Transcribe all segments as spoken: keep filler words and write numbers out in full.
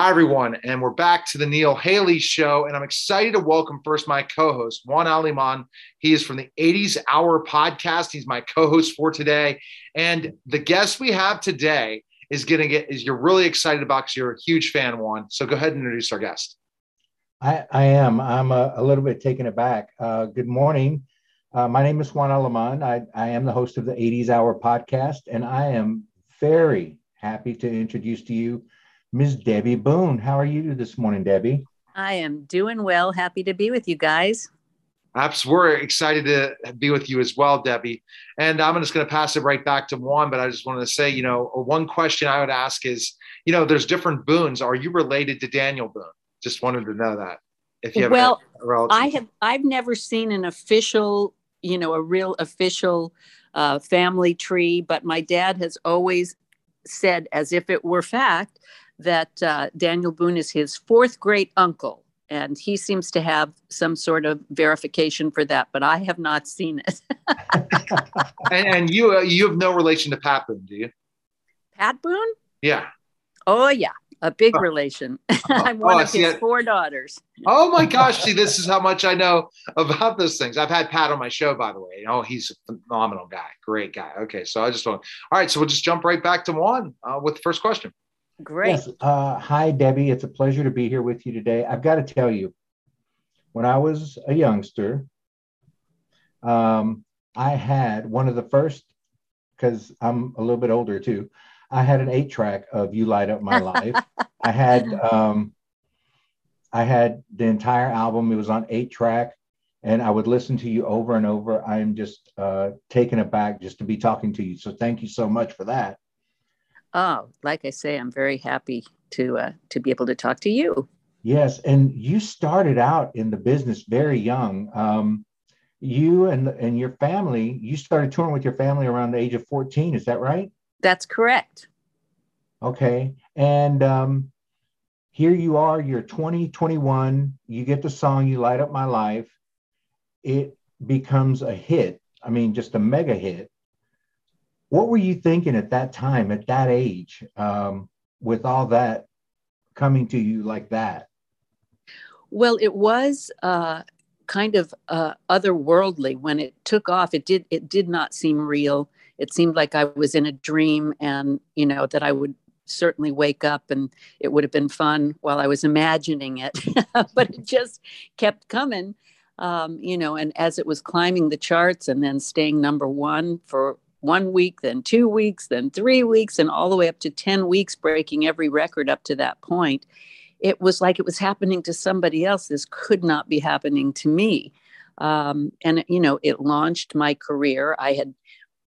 Hi, everyone, and we're back to The Neil Haley Show, and I'm excited to welcome first my co-host, Juan Aliman. He is from the eighties Hour podcast. He's my co-host for today, and the guest we have today is going to get, is you're really excited about because you're a huge fan, Juan, so go ahead and introduce our guest. I, I am. I'm a, a little bit taken aback. Uh, good morning. Uh, my name is Juan Aliman. I, I am the host of the eighties Hour podcast, and I am very happy to introduce to you Miz Debbie Boone. How are you this morning, Debbie? I am doing well. Happy to be with you guys. Absolutely. We're excited to be with you as well, Debbie. And I'm just going to pass it right back to Juan, but I just wanted to say, you know, one question I would ask is, you know, there's different Boones. Are you related to Daniel Boone? Just wanted to know that. If you have well, a relative. I have, I've never seen an official, you know, a real official uh, family tree, but my dad has always said, as if it were fact, that uh, Daniel Boone is his fourth great uncle, and he seems to have some sort of verification for that, but I have not seen it. and, and you uh, you have no relation to Pat Boone, do you? Pat Boone? Yeah. Oh, yeah. A big oh. relation. Oh. I'm one oh, of his that. four daughters. Oh, my gosh. See, this is how much I know about those things. I've had Pat on my show, by the way. Oh, he's a phenomenal guy. Great guy. Okay, so I just want to. All right, so we'll just jump right back to Juan uh, with the first question. Great. Yes. Uh, hi, Debbie. It's a pleasure to be here with you today. I've got to tell you, when I was a youngster, um, I had one of the first, because I'm a little bit older too, I had an eight track of You Light Up My Life. I had um, I had the entire album. It was on eight track, and I would listen to you over and over. I'm just uh, taken aback just to be talking to you. So thank you so much for that. Oh, like I say, I'm very happy to uh, to be able to talk to you. Yes, and you started out in the business very young. Um, you and and your family, you started touring with your family around the age of fourteen. Is that right? That's correct. Okay, and um, here you are. You're twenty, twenty-one. You get the song "You Light Up My Life." It becomes a hit. I mean, just a mega hit. What were you thinking at that time, at that age, um, with all that coming to you like that? Well, it was uh, kind of uh, otherworldly when it took off. It did. It did not seem real. It seemed like I was in a dream, and you know that I would certainly wake up, and it would have been fun while I was imagining it. But it just kept coming, um, you know. And as it was climbing the charts, and then staying number one for one week, then two weeks, then three weeks, and all the way up to ten weeks, breaking every record up to that point. It was like it was happening to somebody else. This could not be happening to me. Um, and, you know, it launched my career. I had,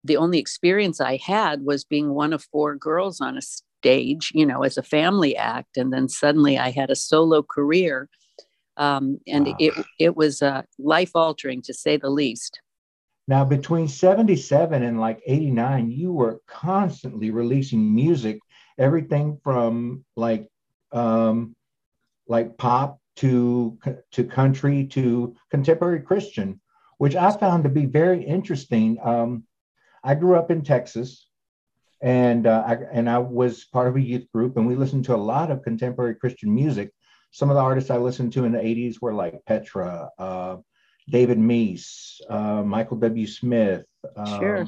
the only experience I had was being one of four girls on a stage, you know, as a family act. And then suddenly I had a solo career. Um, and wow. it, it was uh, life-altering, to say the least. Now, between seventy-seven and like eighty-nine, you were constantly releasing music, everything from like um, like pop to to country to contemporary Christian, which I found to be very interesting. Um, I grew up in Texas, and uh, I, and I was part of a youth group, and we listened to a lot of contemporary Christian music. Some of the artists I listened to in the eighties were like Petra, Uh, David Meece, uh, Michael W. Smith, um, sure.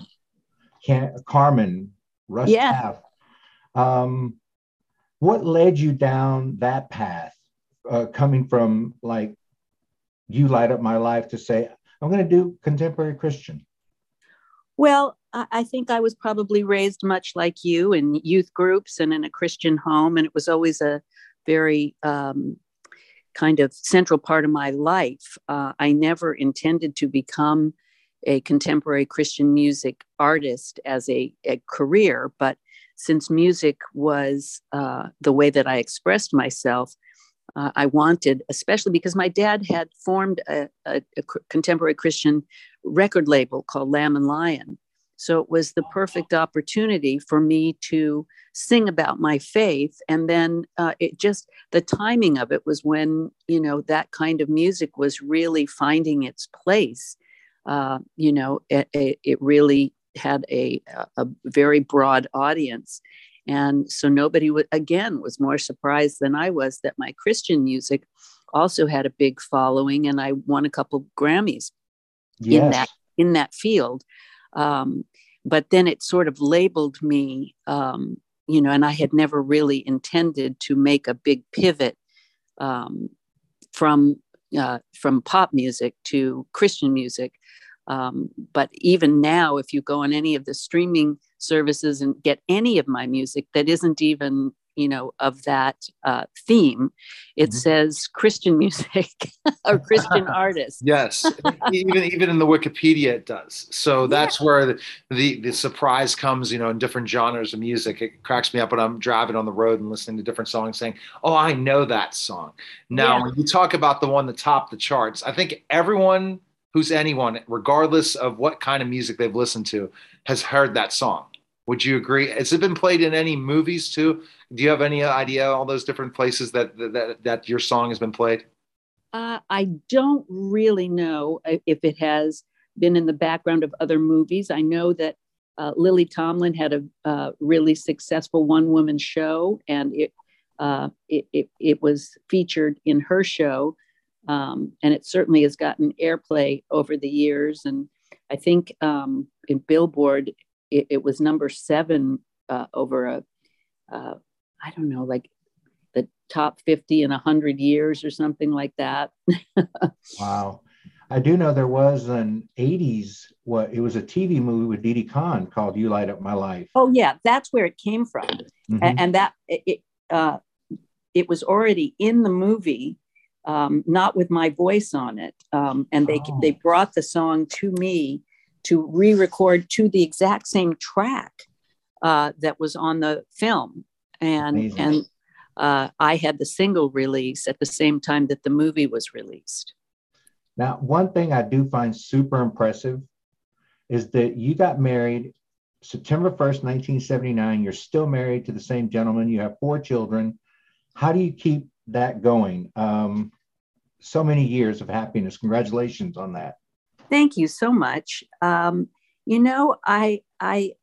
Can- Carmen, Russ Taff. Yeah. Um, what led you down that path, uh, coming from like You Light Up My Life to say, I'm going to do contemporary Christian? Well, I-, I think I was probably raised much like you in youth groups and in a Christian home. And it was always a very um, kind of central part of my life. Uh, I never intended to become a contemporary Christian music artist as a, a career, but since music was uh, the way that I expressed myself, uh, I wanted, especially because my dad had formed a, a, a contemporary Christian record label called Lamb and Lion. So it was the perfect opportunity for me to sing about my faith. And then uh, it just, the timing of it was when, you know, that kind of music was really finding its place. Uh, you know, it, it really had a, a very broad audience. And so nobody, w- again, was more surprised than I was that my Christian music also had a big following, and I won a couple of Grammys yes. in that in that field. Um, but then it sort of labeled me, um, you know, and I had never really intended to make a big pivot um, from uh, from pop music to Christian music. Um, but even now, if you go on any of the streaming services and get any of my music that isn't even, you know, of that uh, theme, it mm-hmm. says Christian music or Christian artist. Yes. even even in the Wikipedia, it does. So that's yeah. where the, the, the surprise comes, you know, in different genres of music. It cracks me up when I'm driving on the road and listening to different songs saying, oh, I know that song. Now, yeah. when you talk about the one that topped the charts, I think everyone who's anyone, regardless of what kind of music they've listened to, has heard that song. Would you agree? Has it been played in any movies too? Do you have any idea all those different places that that, that your song has been played? Uh, I don't really know if it has been in the background of other movies. I know that uh, Lily Tomlin had a uh, really successful one-woman show, and it, uh, it it it was featured in her show, um, and it certainly has gotten airplay over the years. And I think um, in Billboard, It, it was number seven uh, over a, uh, I don't know, like the top fifty in one hundred years or something like that. Wow. I do know there was an eighties, what it was a T V movie with Didi Khan called You Light Up My Life. Oh, yeah. That's where it came from. Mm-hmm. And, and that it, uh, it was already in the movie, um, not with my voice on it. Um, and they oh. they brought the song to me to re-record to the exact same track uh, that was on the film. And Amazing. and uh, I had the single release at the same time that the movie was released. Now, one thing I do find super impressive is that you got married September first, nineteen seventy-nine. You're still married to the same gentleman. You have four children. How do you keep that going? Um, so many years of happiness. Congratulations on that. Thank you so much. Um, you know, I I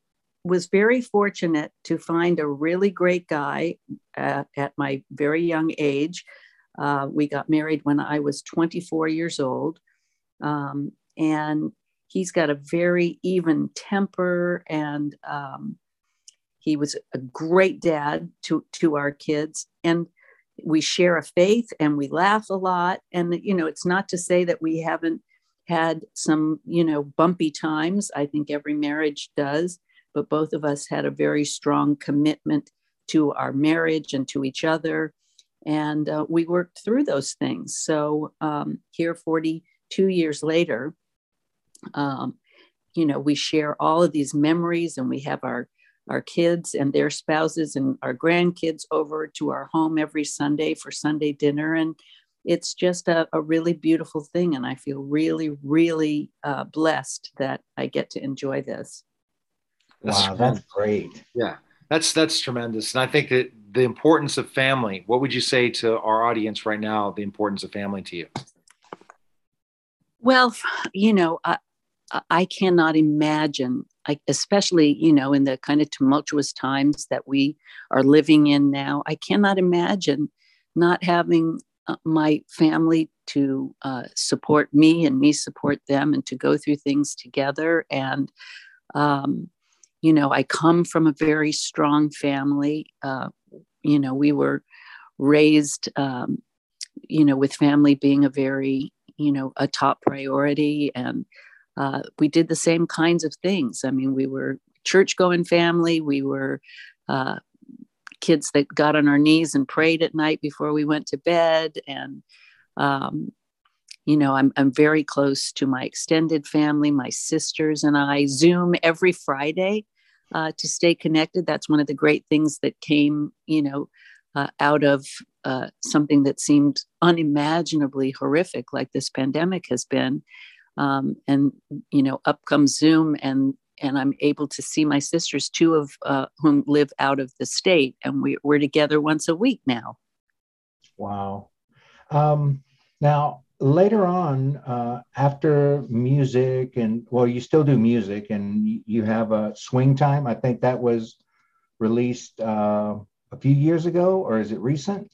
was very fortunate to find a really great guy uh, at my very young age. Uh, we got married when I was twenty-four years old. Um, and he's got a very even temper, and um, he was a great dad to, to our kids. And we share a faith, and we laugh a lot. And, you know, it's not to say that we haven't had some, you know, bumpy times. I think every marriage does, but both of us had a very strong commitment to our marriage and to each other. And uh, we worked through those things. So um, here, forty-two years later, um, you know, we share all of these memories, and we have our, our kids and their spouses and our grandkids over to our home every Sunday for Sunday dinner. And it's just a, a really beautiful thing. And I feel really, really uh, blessed that I get to enjoy this. Wow, that's great. Yeah, that's that's tremendous. And I think that the importance of family, what would you say to our audience right now, the importance of family to you? Well, you know, I, I cannot imagine, I, especially, you know, in the kind of tumultuous times that we are living in now, I cannot imagine not having my family to uh, support me and me support them, and to go through things together. And, um, you know, I come from a very strong family. Uh, you know, we were raised, um, you know, with family being a very, you know, a top priority. And uh, we did the same kinds of things. I mean, we were church-going family. We were, uh, kids that got on our knees and prayed at night before we went to bed. And, um, you know, I'm, I'm very close to my extended family. My sisters and I Zoom every Friday uh, to stay connected. That's one of the great things that came, you know, uh, out of uh, something that seemed unimaginably horrific, like this pandemic has been. Um, and, you know, up comes Zoom, and And I'm able to see my sisters, two of uh, whom live out of the state, and we, we're together once a week now. Wow. Um, now, later on, uh, after music, and well, you still do music, and you have a swing time. I think that was released uh, a few years ago, or is it recent?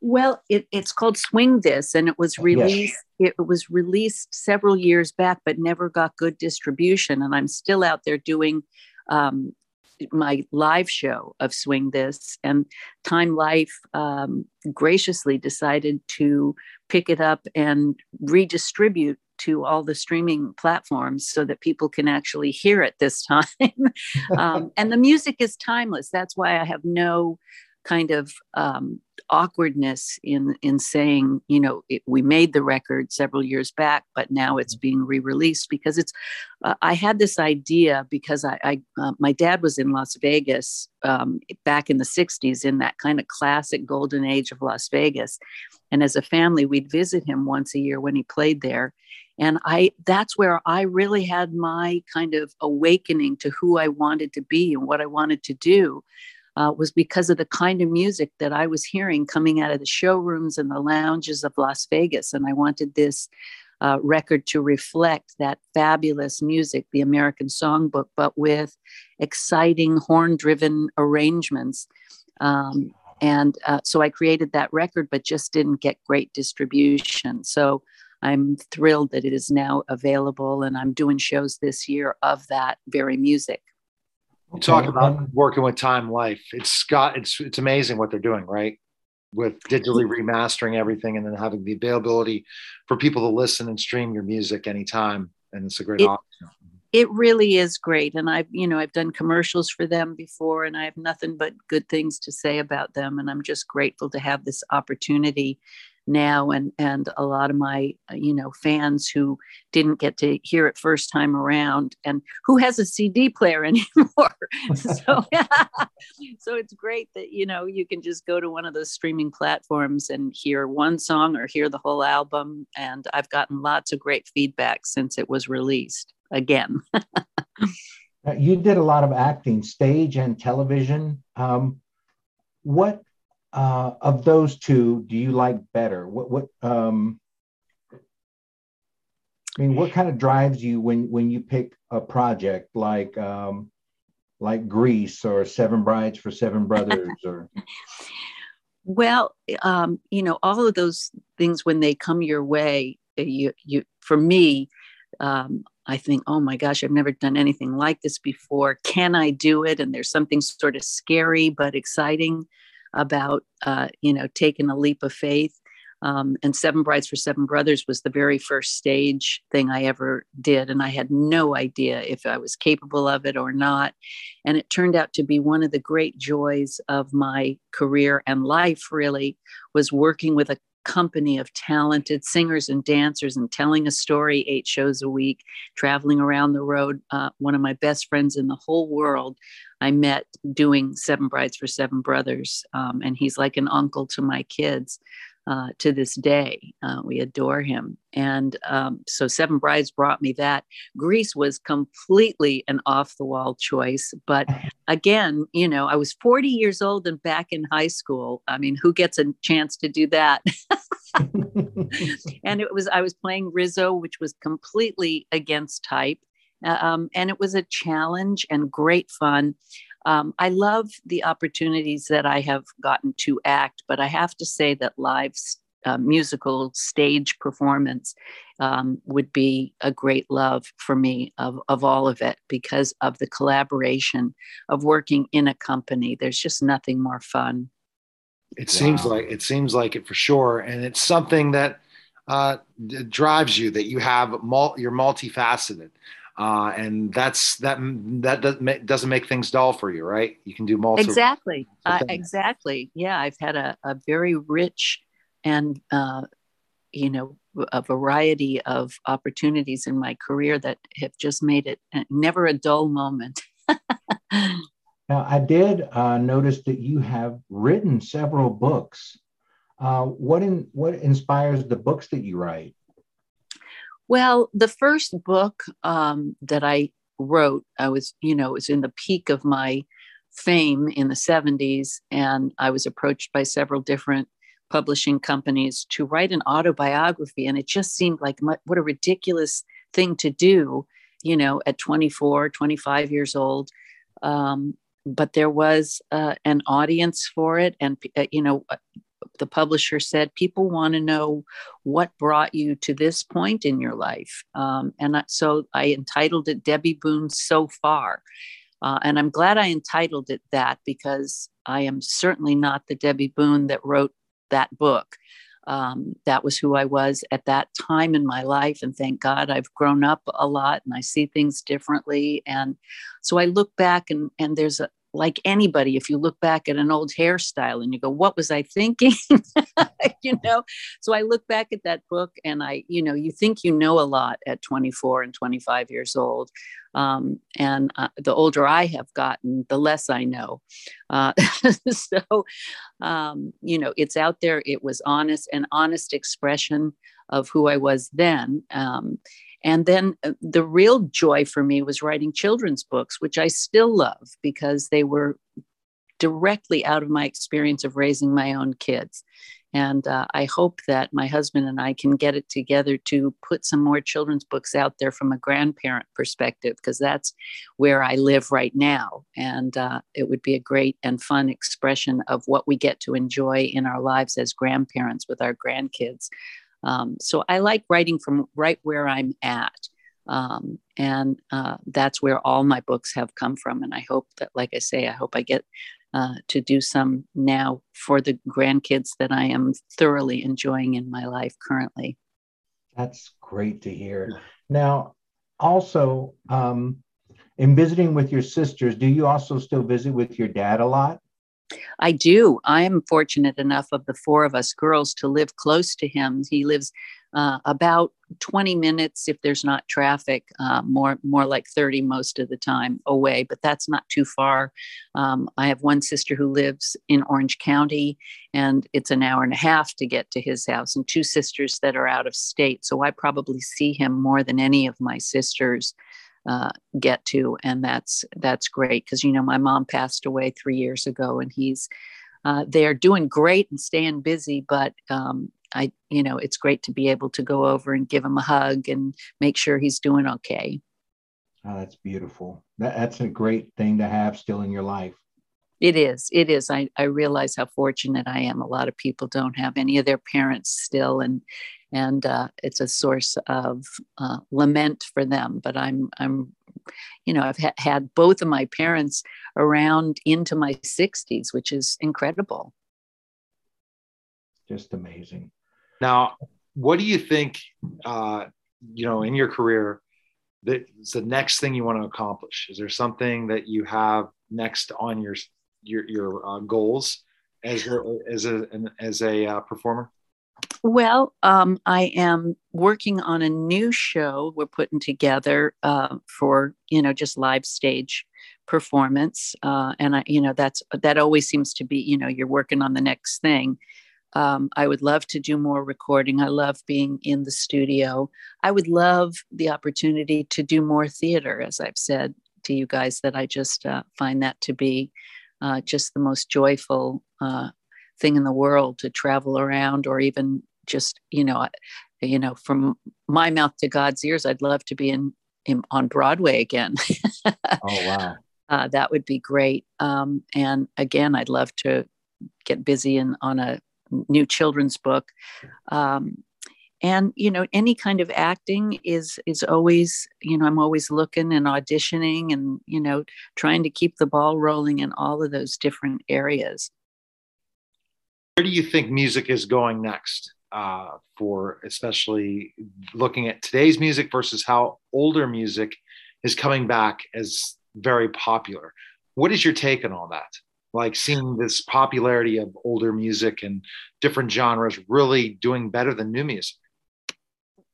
Well, it, it's called Swing This, and it was released. Yes. It was released several years back, but never got good distribution. And I'm still out there doing um, my live show of Swing This. And Time Life um, graciously decided to pick it up and redistribute to all the streaming platforms so that people can actually hear it this time. um, and the music is timeless. That's why I have no kind of um, awkwardness in in saying, you know, it, we made the record several years back, but now it's being re-released, because it's, uh, I had this idea because I, I uh, my dad was in Las Vegas um, back in the sixties, in that kind of classic golden age of Las Vegas. And as a family, we'd visit him once a year when he played there. And I that's where I really had my kind of awakening to who I wanted to be and what I wanted to do, uh, was because of the kind of music that I was hearing coming out of the showrooms and the lounges of Las Vegas. And I wanted this uh, record to reflect that fabulous music, the American Songbook, but with exciting horn-driven arrangements. Um, and uh, so I created that record, but just didn't get great distribution. So I'm thrilled that it is now available, and I'm doing shows this year of that very music. Okay. Talk about working with Time Life. It's Scott. It's it's amazing what they're doing, right? With digitally remastering everything, and then having the availability for people to listen and stream your music anytime. And it's a great it, option. It really is great. And I've, you know, I've done commercials for them before, and I have nothing but good things to say about them. And I'm just grateful to have this opportunity now, and and a lot of my you know fans who didn't get to hear it first time around, and who has a C D player anymore. so so it's great that you know you can just go to one of those streaming platforms and hear one song or hear the whole album. And I've gotten lots of great feedback since it was released again. You did a lot of acting, stage and television. Um, what Uh, of those two, do you like better? What, what, um, I mean, what kind of drives you when, when you pick a project like, um, like Grease or Seven Brides for Seven Brothers? Or Well, um, you know, all of those things, when they come your way, you, you, for me, um, I think, oh my gosh, I've never done anything like this before. Can I do it? And there's something sort of scary, but exciting about, uh, you know, taking a leap of faith. Um, and Seven Brides for Seven Brothers was the very first stage thing I ever did. And I had no idea if I was capable of it or not. And it turned out to be one of the great joys of my career and life, really, was working with a company of talented singers and dancers and telling a story eight shows a week, traveling around the road. Uh, one of my best friends in the whole world I met doing Seven Brides for Seven Brothers. Um, and he's like an uncle to my kids uh, to this day. Uh, we adore him. And um, so Seven Brides brought me that. Grease was completely an off the wall choice. But again, you know, I was forty years old and back in high school. I mean, who gets a chance to do that? And it was, I was playing Rizzo, which was completely against type. Um, and it was a challenge and great fun. Um, I love the opportunities that I have gotten to act, but I have to say that live uh, musical stage performance um, would be a great love for me of, of all of it, because of the collaboration of working in a company. There's just nothing more fun. It wow. seems like it seems like it for sure. And it's something that uh, drives you, that you have mul- you're multifaceted. Uh, and that's that that doesn't make things dull for you, right? You can do multiple. Exactly, uh, exactly. Yeah, I've had a, a very rich and uh, you know a variety of opportunities in my career that have just made it never a dull moment. Now, I did uh, notice that you have written several books. Uh, what in what inspires the books that you write? Well, the first book um, that I wrote, I was, you know, it was in the peak of my fame in the seventies, and I was approached by several different publishing companies to write an autobiography, and it just seemed like my, what a ridiculous thing to do, you know, at twenty-four, twenty-five years old. Um, but there was uh, an audience for it. And, uh, you know, the publisher said, people want to know what brought you to this point in your life. Um, and so I entitled it Debbie Boone So Far. Uh, and I'm glad I entitled it that, because I am certainly not the Debbie Boone that wrote that book. Um, that was who I was at that time in my life. And thank God I've grown up a lot and I see things differently. And so I look back and, and there's a, like anybody, if you look back at an old hairstyle and you go, what was I thinking? You know, so I look back at that book and I, you know, you think you know a lot at twenty-four and twenty-five years old. Um, and uh, the older I have gotten, the less I know. Uh, so, um, you know, it's out there. It was honest, an honest expression of who I was then. Um, And then uh, the real joy for me was writing children's books, which I still love because they were directly out of my experience of raising my own kids. And uh, I hope that my husband and I can get it together to put some more children's books out there from a grandparent perspective, because that's where I live right now. And uh, it would be a great and fun expression of what we get to enjoy in our lives as grandparents with our grandkids. Um, so I like writing from right where I'm at. Um, and uh, that's where all my books have come from. And I hope that, like I say, I hope I get uh, to do some now for the grandkids that I am thoroughly enjoying in my life currently. That's great to hear. Now, also, um, in visiting with your sisters, do you also still visit with your dad a lot? I do. I am fortunate enough of the four of us girls to live close to him. He lives uh, about twenty minutes, if there's not traffic, uh, more more like thirty most of the time away, but that's not too far. Um, I have one sister who lives in Orange County, and it's an hour and a half to get to his house, and two sisters that are out of state. So I probably see him more than any of my sisters Uh, get to, and that's that's great because, you know, my mom passed away three years ago, and he's uh, they're doing great and staying busy. But um, I, you know, it's great to be able to go over and give him a hug and make sure he's doing okay. Oh, that's beautiful. That, that's a great thing to have still in your life. It is. It is. I I realize how fortunate I am. A lot of people don't have any of their parents still, and. And uh, it's a source of uh, lament for them. But I'm, I'm, you know, I've ha- had both of my parents around into my sixties, which is incredible. Just amazing. Now, what do you think, uh, you know, in your career, that is the next thing you want to accomplish? Is there something that you have next on your your your uh, goals as a, as a as a uh, performer? Well, um, I am working on a new show we're putting together uh, for, you know, just live stage performance. Uh, and, I, you know, that's that always seems to be, you know, you're working on the next thing. Um, I would love to do more recording. I love being in the studio. I would love the opportunity to do more theater, as I've said to you guys, that I just uh, find that to be uh, just the most joyful uh thing in the world, to travel around, or even just, you know, you know, from my mouth to God's ears, I'd love to be in, in on Broadway again. Oh, wow. Uh, that would be great. Um, and again, I'd love to get busy in, on a new children's book. Um, and, you know, any kind of acting is, is always, you know, I'm always looking and auditioning and, you know, trying to keep the ball rolling in all of those different areas. Where do you think music is going next uh, for, especially looking at today's music versus how older music is coming back as very popular? What is your take on all that? Like seeing this popularity of older music and different genres really doing better than new music?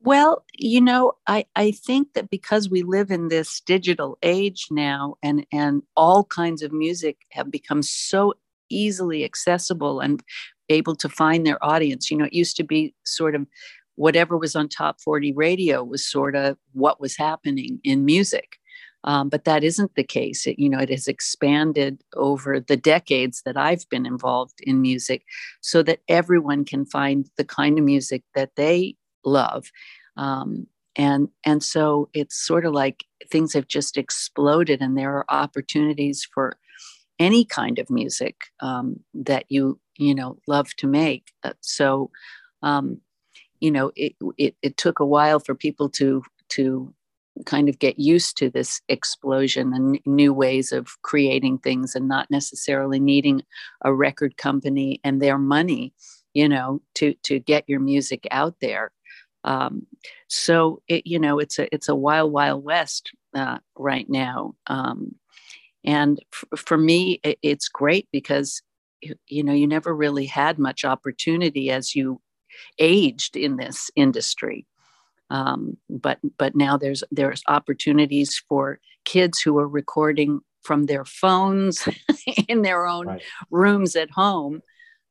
Well, you know, I, I think that because we live in this digital age now, and, and all kinds of music have become so easily accessible and able to find their audience. You know, it used to be sort of whatever was on Top forty radio was sort of what was happening in music. Um, but that isn't the case. It, you know, it has expanded over the decades that I've been involved in music so that everyone can find the kind of music that they love. Um, and, and so it's sort of like things have just exploded, and there are opportunities for any kind of music um, that you, you know, love to make. So, um, you know, it, it, it took a while for people to, to kind of get used to this explosion and new ways of creating things and not necessarily needing a record company and their money, you know, to, to get your music out there. Um, so it, you know, it's a, it's a wild, wild west, uh, right now. Um, and f- for me, it, it's great because, you know, you never really had much opportunity as you aged in this industry. Um, but, but now there's, there's opportunities for kids who are recording from their phones in their own right. rooms at home.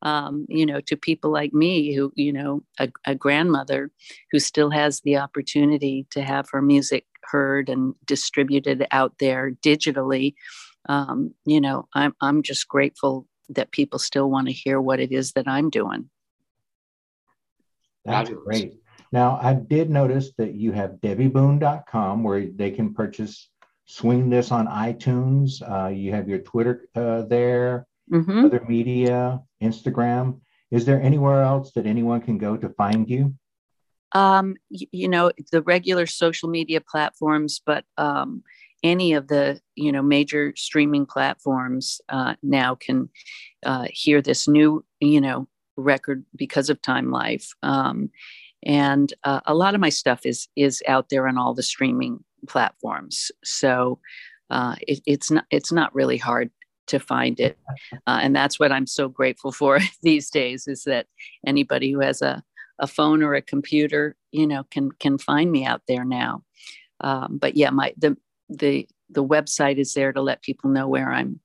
Um, you know, to people like me who, you know, a, a grandmother who still has the opportunity to have her music heard and distributed out there digitally. Um, you know, I'm, I'm just grateful that people still want to hear what it is that I'm doing. That's great. Now, I did notice that you have Debbie Boone dot com where they can purchase Swing This on iTunes. Uh, you have your Twitter uh, there. Mm-hmm. Other media, Instagram. Is there anywhere else that anyone can go to find you? Um, you, you know, the regular social media platforms, but um, any of the, you know, major streaming platforms uh, now can uh, hear this new, you know, record because of Time Life. Um, and uh, a lot of my stuff is is out there on all the streaming platforms. So uh, it, it's not it's not really hard to find it. Uh, and that's what I'm so grateful for these days, is that anybody who has a, a phone or a computer, you know, can, can find me out there now. Um, but yeah, my, the, the, the website is there to let people know where I'm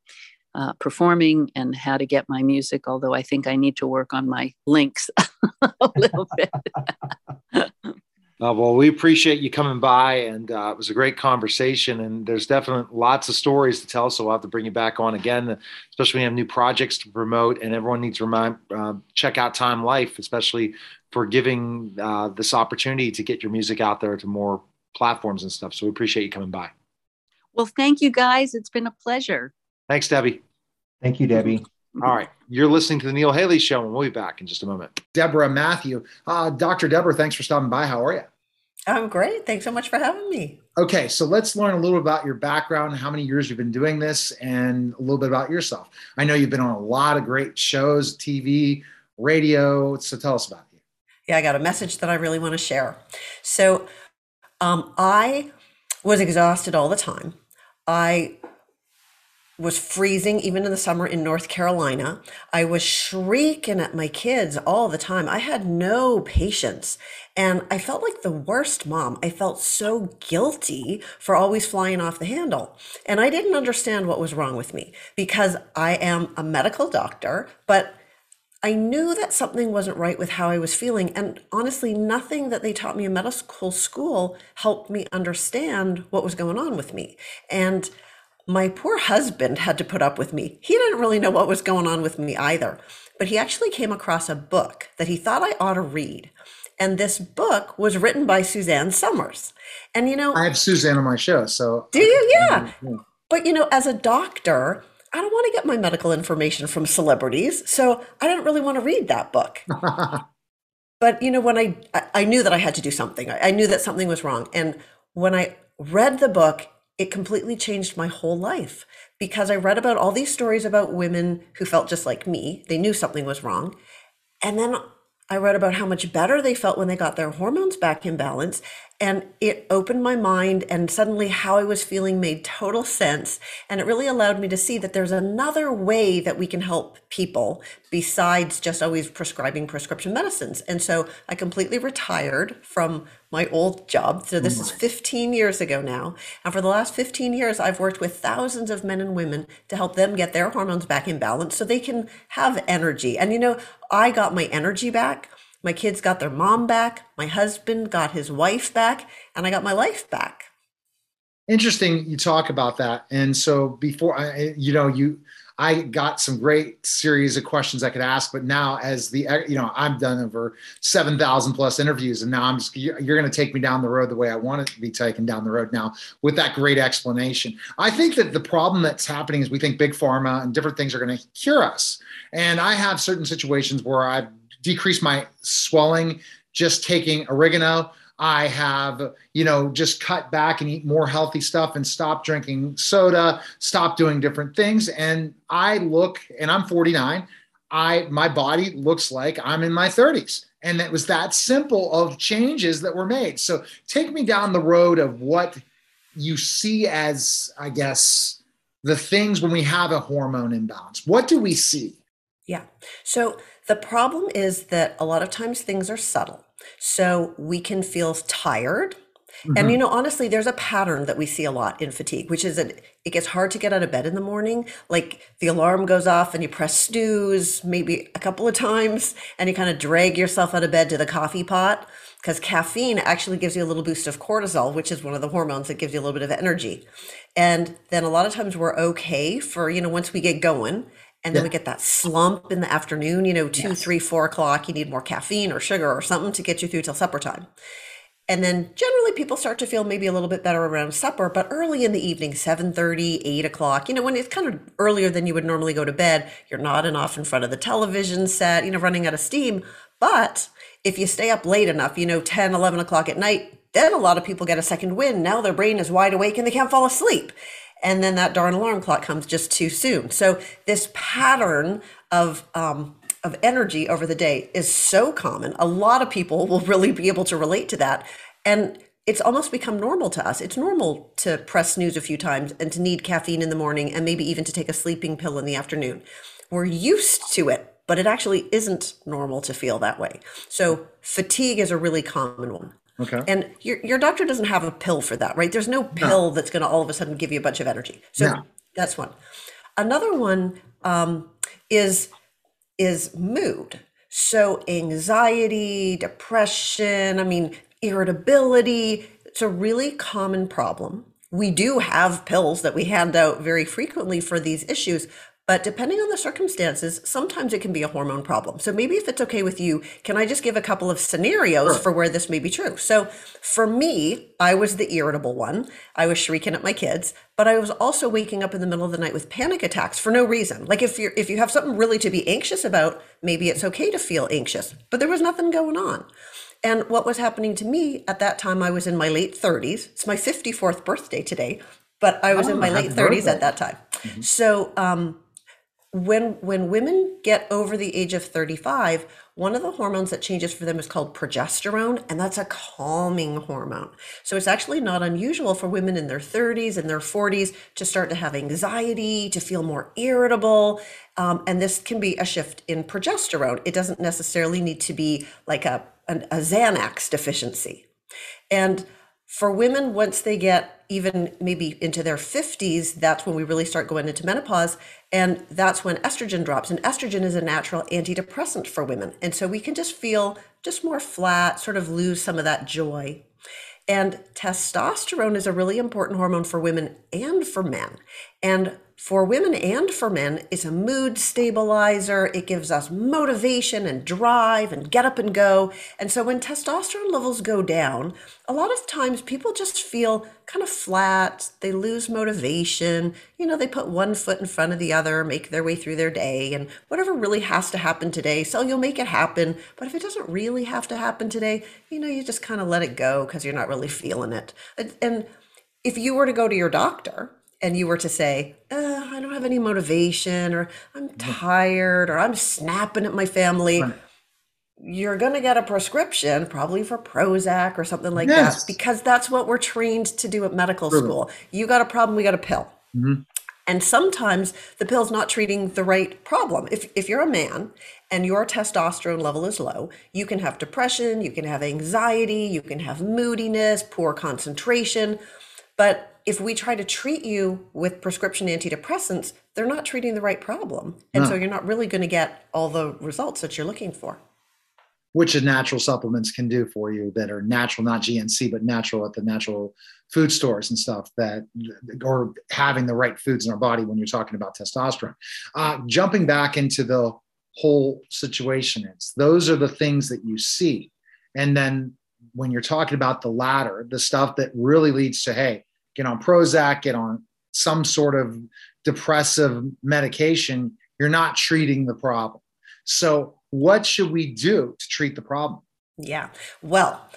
uh, performing and how to get my music. Although I think I need to work on my links a little bit. Uh, well, we appreciate you coming by, and uh, it was a great conversation, and there's definitely lots of stories to tell, so we'll have to bring you back on again, especially when you have new projects to promote, and everyone needs to remind, uh, check out Time Life, especially for giving uh, this opportunity to get your music out there to more platforms and stuff, so we appreciate you coming by. Well, thank you, guys. It's been a pleasure. Thanks, Debbie. Thank you, Debbie. All right. You're listening to The Neil Haley Show, and we'll be back in just a moment. Deborah Matthew. Uh, Doctor Deborah, thanks for stopping by. How are you? I'm great. Thanks so much for having me. Okay. So let's learn a little about your background, how many years you've been doing this, and a little bit about yourself. I know you've been on a lot of great shows, T V, radio. So tell us about you. Yeah, I got a message that I really want to share. So um, I was exhausted all the time. I was freezing even in the summer in North Carolina. I was shrieking at my kids all the time. I had no patience. And I felt like the worst mom. I felt so guilty for always flying off the handle. And I didn't understand what was wrong with me, because I am a medical doctor, but I knew that something wasn't right with how I was feeling. And honestly, nothing that they taught me in medical school helped me understand what was going on with me. And my poor husband had to put up with me. He didn't really know what was going on with me either, but he actually came across a book that he thought I ought to read. And this book was written by Suzanne Summers. And, you know, I have Suzanne on my show, so. Do you? Yeah. But, you know, as a doctor, I don't want to get my medical information from celebrities. So I didn't really want to read that book. But, you know, when I, I knew that I had to do something, I knew that something was wrong. And when I read the book, it completely changed my whole life, because I read about all these stories about women who felt just like me. They knew something was wrong. And then I read about how much better they felt when they got their hormones back in balance. And it opened my mind, and suddenly how I was feeling made total sense. And it really allowed me to see that there's another way that we can help people besides just always prescribing prescription medicines. And so I completely retired from my old job. So this is fifteen years ago now. And for the last fifteen years, I've worked with thousands of men and women to help them get their hormones back in balance so they can have energy. And, you know, I got my energy back. My kids got their mom back, my husband got his wife back, and I got my life back. Interesting you talk about that. And so before, I, you know, you, I got some great series of questions I could ask, but now as the, you know, I've done over seven thousand plus interviews, and now I'm just, you're going to take me down the road the way I want it to be taken down the road now with that great explanation. I think that the problem that's happening is we think big pharma and different things are going to cure us. And I have certain situations where I've decreased my swelling, just taking oregano. I have, you know, just cut back and eat more healthy stuff and stop drinking soda, stop doing different things. And I look, and I'm forty-nine. I, my body looks like I'm in my thirties. And it was that simple of changes that were made. So take me down the road of what you see as, I guess, the things when we have a hormone imbalance. What do we see? Yeah. So the problem is that a lot of times things are subtle. So we can feel tired. Mm-hmm. And, you know, honestly, there's a pattern that we see a lot in fatigue, which is that it gets hard to get out of bed in the morning. Like the alarm goes off and you press snooze maybe a couple of times and you kind of drag yourself out of bed to the coffee pot, because caffeine actually gives you a little boost of cortisol, which is one of the hormones that gives you a little bit of energy. And then a lot of times we're okay for, you know, once we get going. And then yeah. we get that slump in the afternoon, you know, two, yes. three, four o'clock, you need more caffeine or sugar or something to get you through till supper time. And then generally people start to feel maybe a little bit better around supper, but early in the evening, seven thirty, eight o'clock, you know, when it's kind of earlier than you would normally go to bed, you're nodding off in front of the television set, you know, running out of steam. But if you stay up late enough, you know, ten, eleven o'clock at night, then a lot of people get a second wind. Now their brain is wide awake and they can't fall asleep. And then that darn alarm clock comes just too soon. So this pattern of um, of energy over the day is so common. A lot of people will really be able to relate to that. And it's almost become normal to us. It's normal to press snooze a few times and to need caffeine in the morning and maybe even to take a sleeping pill in the afternoon. We're used to it, but it actually isn't normal to feel that way. So fatigue is a really common one. Okay. And your your doctor doesn't have a pill for that, right? There's no pill no. that's going to all of a sudden give you a bunch of energy. So no. that's one. Another one um, is is mood. So anxiety, depression, I mean, irritability. It's a really common problem. We do have pills that we hand out very frequently for these issues. But depending on the circumstances, sometimes it can be a hormone problem. So maybe if it's okay with you, can I just give a couple of scenarios sure. for where this may be true? So for me, I was the irritable one. I was shrieking at my kids, but I was also waking up in the middle of the night with panic attacks for no reason. Like if you're, if you have something really to be anxious about, maybe it's okay to feel anxious, but there was nothing going on. And what was happening to me at that time, I was in my late thirties. It's my fifty-fourth birthday today, but I was oh, in my late thirties at that time. Mm-hmm. So, um, When when women get over the age of thirty-five, one of the hormones that changes for them is called progesterone, and that's a calming hormone. So it's actually not unusual for women in their thirties and their forties to start to have anxiety, to feel more irritable, um, and this can be a shift in progesterone. It doesn't necessarily need to be like a, an, a Xanax deficiency. And for women, once they get even maybe into their fifties, that's when we really start going into menopause. And that's when estrogen drops. And estrogen is a natural antidepressant for women. And so we can just feel just more flat, sort of lose some of that joy. And testosterone is a really important hormone for women and for men. And for women and for men, it's a mood stabilizer. It gives us motivation and drive and get up and go. And so when testosterone levels go down, a lot of times people just feel kind of flat. They lose motivation. You know, they put one foot in front of the other, make their way through their day, and whatever really has to happen today, so you'll make it happen. But if it doesn't really have to happen today, you know, you just kind of let it go because you're not really feeling it. And if you were to go to your doctor, and you were to say, uh, I don't have any motivation, or I'm tired, or I'm snapping at my family, right. you're going to get a prescription probably for Prozac or something like yes. that, because that's what we're trained to do at medical really. school. You got a problem, we got a pill. Mm-hmm. And sometimes the pill's not treating the right problem. If, if you're a man and your testosterone level is low, you can have depression, you can have anxiety, you can have moodiness, poor concentration. But if we try to treat you with prescription antidepressants, they're not treating the right problem. And no. so you're not really going to get all the results that you're looking for. which the natural supplements can do for you that are natural, not G N C, but natural at the natural food stores and stuff, that, or having the right foods in our body when you're talking about testosterone. Uh, jumping back into the whole situation, it's, those are the things that you see. And then when you're talking about the latter, the stuff that really leads to, hey, get on Prozac, get on some sort of depressive medication, you're not treating the problem. So what should we do to treat the problem? Yeah, well,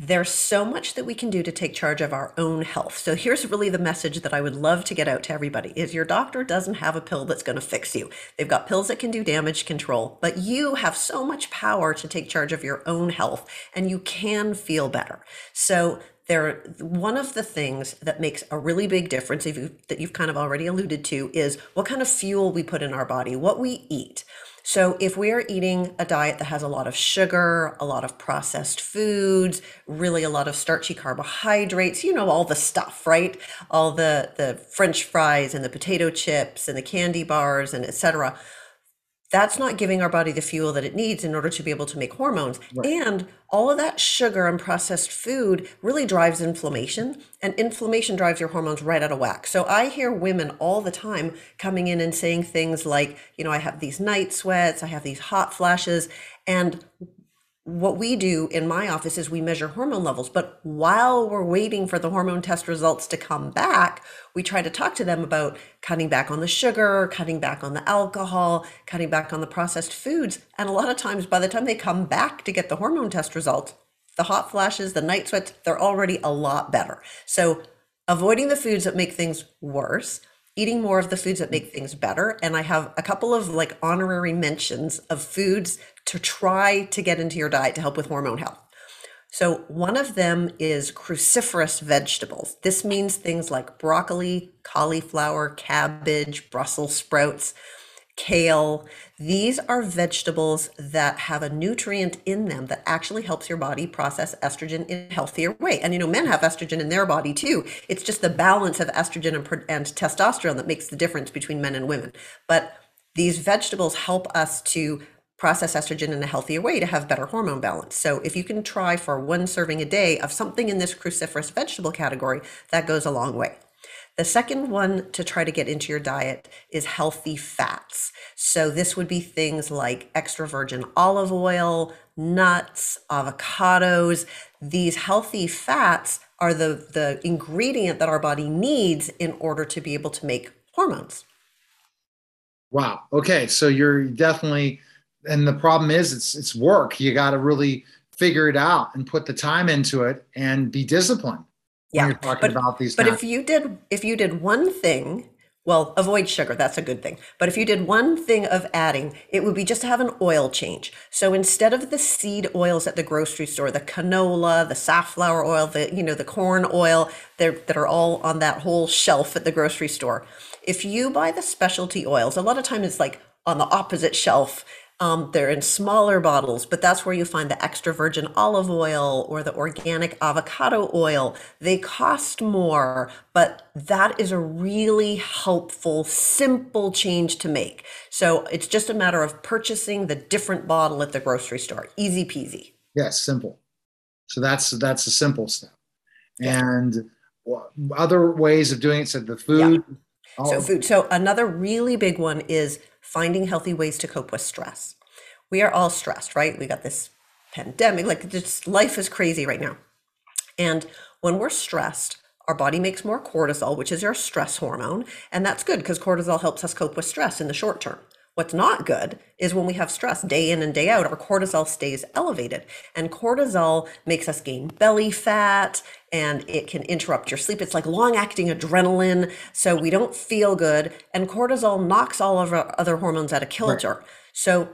there's so much that we can do to take charge of our own health. So here's really the message that I would love to get out to everybody is your doctor doesn't have a pill that's going to fix you. They've got pills that can do damage control, but you have so much power to take charge of your own health and you can feel better. So there, one of the things that makes a really big difference, if you, that you've kind of already alluded to, is what kind of fuel we put in our body, what we eat. So if we are eating a diet that has a lot of sugar, a lot of processed foods, really a lot of starchy carbohydrates, you know, all the stuff, right? All the, the French fries and the potato chips and the candy bars and et cetera, that's not giving our body the fuel that it needs in order to be able to make hormones. Right. And all of that sugar and processed food really drives inflammation, and inflammation drives your hormones right out of whack. So I hear women all the time coming in and saying things like, you know, I have these night sweats, I have these hot flashes. And what we do in my office is we measure hormone levels, but while we're waiting for the hormone test results to come back, we try to talk to them about cutting back on the sugar, cutting back on the alcohol, cutting back on the processed foods. And a lot of times by the time they come back to get the hormone test results, the hot flashes, the night sweats, they're already a lot better. So avoiding the foods that make things worse, eating more of the foods that make things better. And I have a couple of like honorary mentions of foods to try to get into your diet to help with hormone health. So one of them is cruciferous vegetables. This means things like broccoli, cauliflower, cabbage, Brussels sprouts, kale. These are vegetables that have a nutrient in them that actually helps your body process estrogen in a healthier way. And you know, men have estrogen in their body too. It's just the balance of estrogen and, and testosterone that makes the difference between men and women. But these vegetables help us to process estrogen in a healthier way to have better hormone balance. So if you can try for one serving a day of something in this cruciferous vegetable category, that goes a long way. The second one to try to get into your diet is healthy fats. So this would be things like extra virgin olive oil, nuts, avocados. These healthy fats are the, the ingredient that our body needs in order to be able to make hormones. Wow. Okay. So you're definitely, and the problem is it's, it's work. You got to really figure it out and put the time into it and be disciplined. Yeah, when you're talking but, about these but if you did if you did one thing, well, avoid sugar, that's a good thing. But if you did one thing of adding, it would be just to have an oil change. So instead of the seed oils at the grocery store, the canola, the safflower oil, the you know the corn oil, that are all on that whole shelf at the grocery store, if you buy the specialty oils, a lot of times it's like on the opposite shelf. Um, they're in smaller bottles, but that's where you find the extra virgin olive oil or the organic avocado oil. They cost more, but that is a really helpful, simple change to make. So it's just a matter of purchasing the different bottle at the grocery store. Easy peasy. Yes, simple. So that's that's a simple step. Yeah. And other ways of doing it, so the food. Yeah. Oh. So food. So another really big one is finding healthy ways to cope with stress. We are all stressed, right? We got this pandemic, like just life is crazy right now. And when we're stressed, our body makes more cortisol, which is your stress hormone. And that's good because cortisol helps us cope with stress in the short term. What's not good is when we have stress day in and day out, our cortisol stays elevated, and cortisol makes us gain belly fat and it can interrupt your sleep. It's like long acting adrenaline. So we don't feel good, and cortisol knocks all of our other hormones out of kilter. Right. So